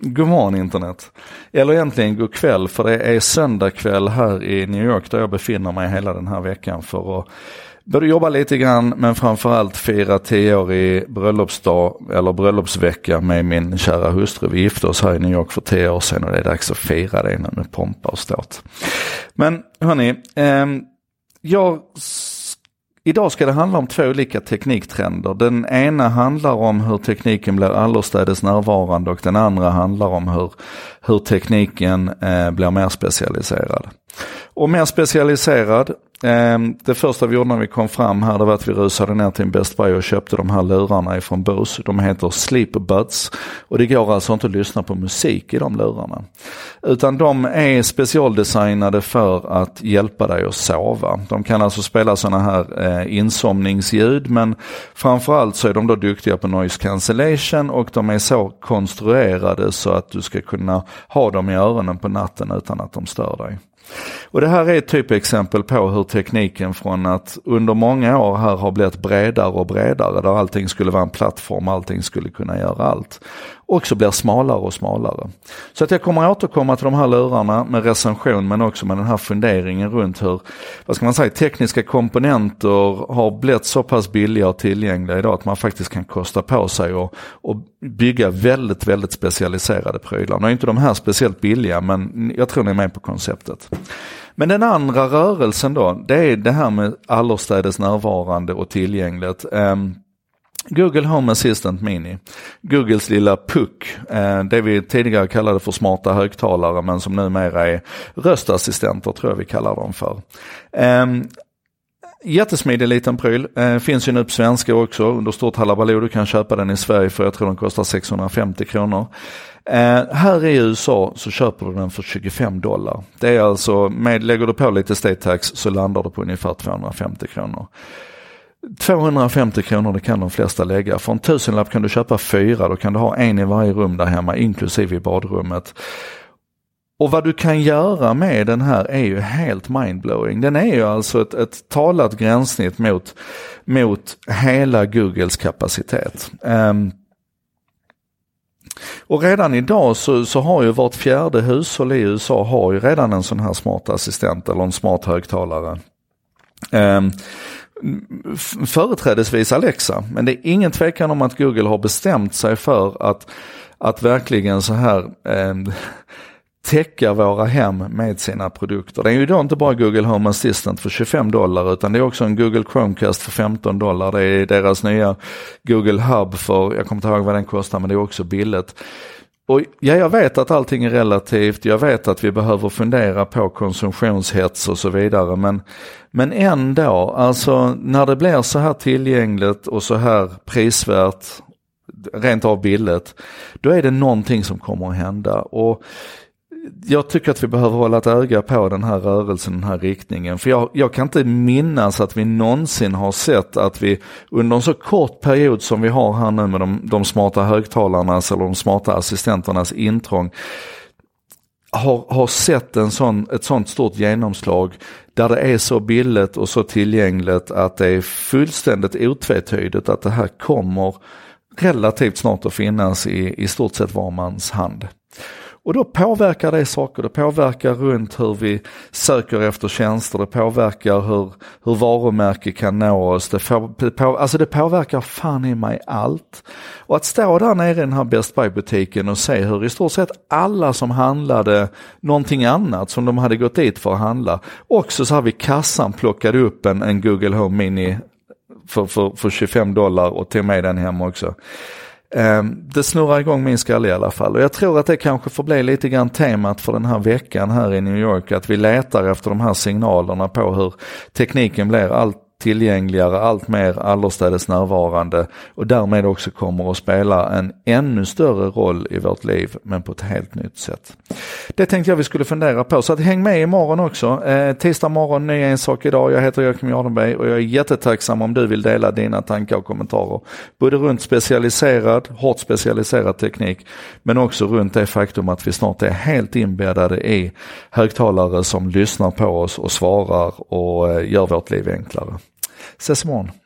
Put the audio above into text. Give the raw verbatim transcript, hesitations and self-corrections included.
God morgon internet. Eller egentligen god kväll, för det är söndag kväll här i New York där jag befinner mig hela den här veckan för att börja jobba lite grann, men framförallt fira tioårig bröllopsdag eller bröllopsvecka med min kära hustru. Vi gifte oss här i New York för tio år sedan och det är dags att fira det nu med pompa och ståt. Men hörni, eh, jag... Idag ska det handla om två olika tekniktrender. Den ena handlar om hur tekniken blir allestädes närvarande och den andra handlar om hur, hur tekniken eh, blir mer specialiserad. Och mer specialiserad, eh, det första vi gjorde när vi kom fram här, det var att vi rusade ner till en Best Buy och köpte de här lurarna ifrån Bose. De heter Sleep Buds och det går alltså inte att lyssna på musik i de lurarna. Utan de är specialdesignade för att hjälpa dig att sova. De kan alltså spela sådana här eh, insomningsljud, men framförallt så är de då duktiga på noise cancellation och de är så konstruerade så att du ska kunna ha dem i öronen på natten utan att de stör dig. Och det här är ett typexempel på hur tekniken från att under många år här har blivit bredare och bredare, där allting skulle vara en plattform, allting skulle kunna göra allt, också blir smalare och smalare. Så att jag kommer att återkomma till de här lurarna med recension, men också med den här funderingen runt hur, vad ska man säga, tekniska komponenter har blivit så pass billiga och tillgängliga idag att man faktiskt kan kosta på sig och, och bygga väldigt, väldigt specialiserade prylar. Nu är inte de här speciellt billiga, men jag tror ni är med på konceptet. Men den andra rörelsen då, det är det här med allestädes närvarande och tillgängligt. Um, Google Home Assistant Mini, Googles lilla puck, det vi tidigare kallade för smarta högtalare men som numera är röstassistenter, tror jag vi kallar dem för. Jättesmidig liten pryl, finns ju nu på svenska också under stort halabaloo, du kan köpa den i Sverige för jag tror den kostar sexhundrafemtio kronor. Eh, här i U S A så köper du den för tjugofem dollar. Det är alltså, med, lägger du på lite state tax så landar du på ungefär tvåhundrafemtio kronor. tvåhundrafemtio kronor, det kan de flesta lägga. För en tusenlapp kan du köpa fyra, då kan du ha en i varje rum där hemma inklusive i badrummet. Och vad du kan göra med den här är ju helt mindblowing. Den är ju alltså ett, ett talat gränssnitt mot, mot hela Googles kapacitet. Eh, Och redan idag så, så har ju vart fjärde hushåll i U S A har ju redan en sån här smart assistent eller en smart högtalare. Um. Företrädesvis Alexa, men det är ingen tvekan om att Google har bestämt sig för att, att verkligen så här... Um, täcka våra hem med sina produkter. Det är ju då inte bara Google Home Assistant för tjugofem dollar, utan det är också en Google Chromecast för femton dollar. Det är deras nya Google Hub för, jag kommer inte ihåg vad den kostar, men det är också billigt. Och ja, jag vet att allting är relativt, jag vet att vi behöver fundera på konsumtionshets och så vidare, men, men ändå, alltså när det blir så här tillgängligt och så här prisvärt, rent av billigt, då är det någonting som kommer att hända. Och jag tycker att vi behöver hålla ett öga på den här rörelsen, den här riktningen. För jag, jag kan inte minnas att vi någonsin har sett att vi under en så kort period som vi har här nu med de, de smarta högtalarnas eller de smarta assistenternas intrång har, har sett en sån, ett sånt stort genomslag där det är så billigt och så tillgängligt att det är fullständigt otvetydigt att det här kommer relativt snart att finnas i, i stort sett var mans hand. Och då påverkar det saker, det påverkar runt hur vi söker efter tjänster, det påverkar hur, hur varumärke kan nå oss, det, på, på, alltså det påverkar fan i mig allt. Och att stå där nere i den här Best Buy-butiken och se hur i stort sett alla som handlade någonting annat som de hade gått dit för att handla, också så här vid kassan plockade upp en, en Google Home Mini för, för, för tjugofem dollar och till med den hem också. Det snurrar igång min skalle i alla fall, och jag tror att det kanske får bli lite grann temat för den här veckan här i New York, att vi letar efter de här signalerna på hur tekniken blir allt tillgängligare, allt mer allestädes närvarande och därmed också kommer att spela en ännu större roll i vårt liv, men på ett helt nytt sätt. Det tänkte jag vi skulle fundera på, så att häng med imorgon också. Eh, tisdag morgon, ny en sak idag. Jag heter Joakim Jardenberg och jag är jättetacksam om du vill dela dina tankar och kommentarer både runt specialiserad, hårt specialiserad teknik, men också runt det faktum att vi snart är helt inbäddade i högtalare som lyssnar på oss och svarar och gör vårt liv enklare. Ses imorgon.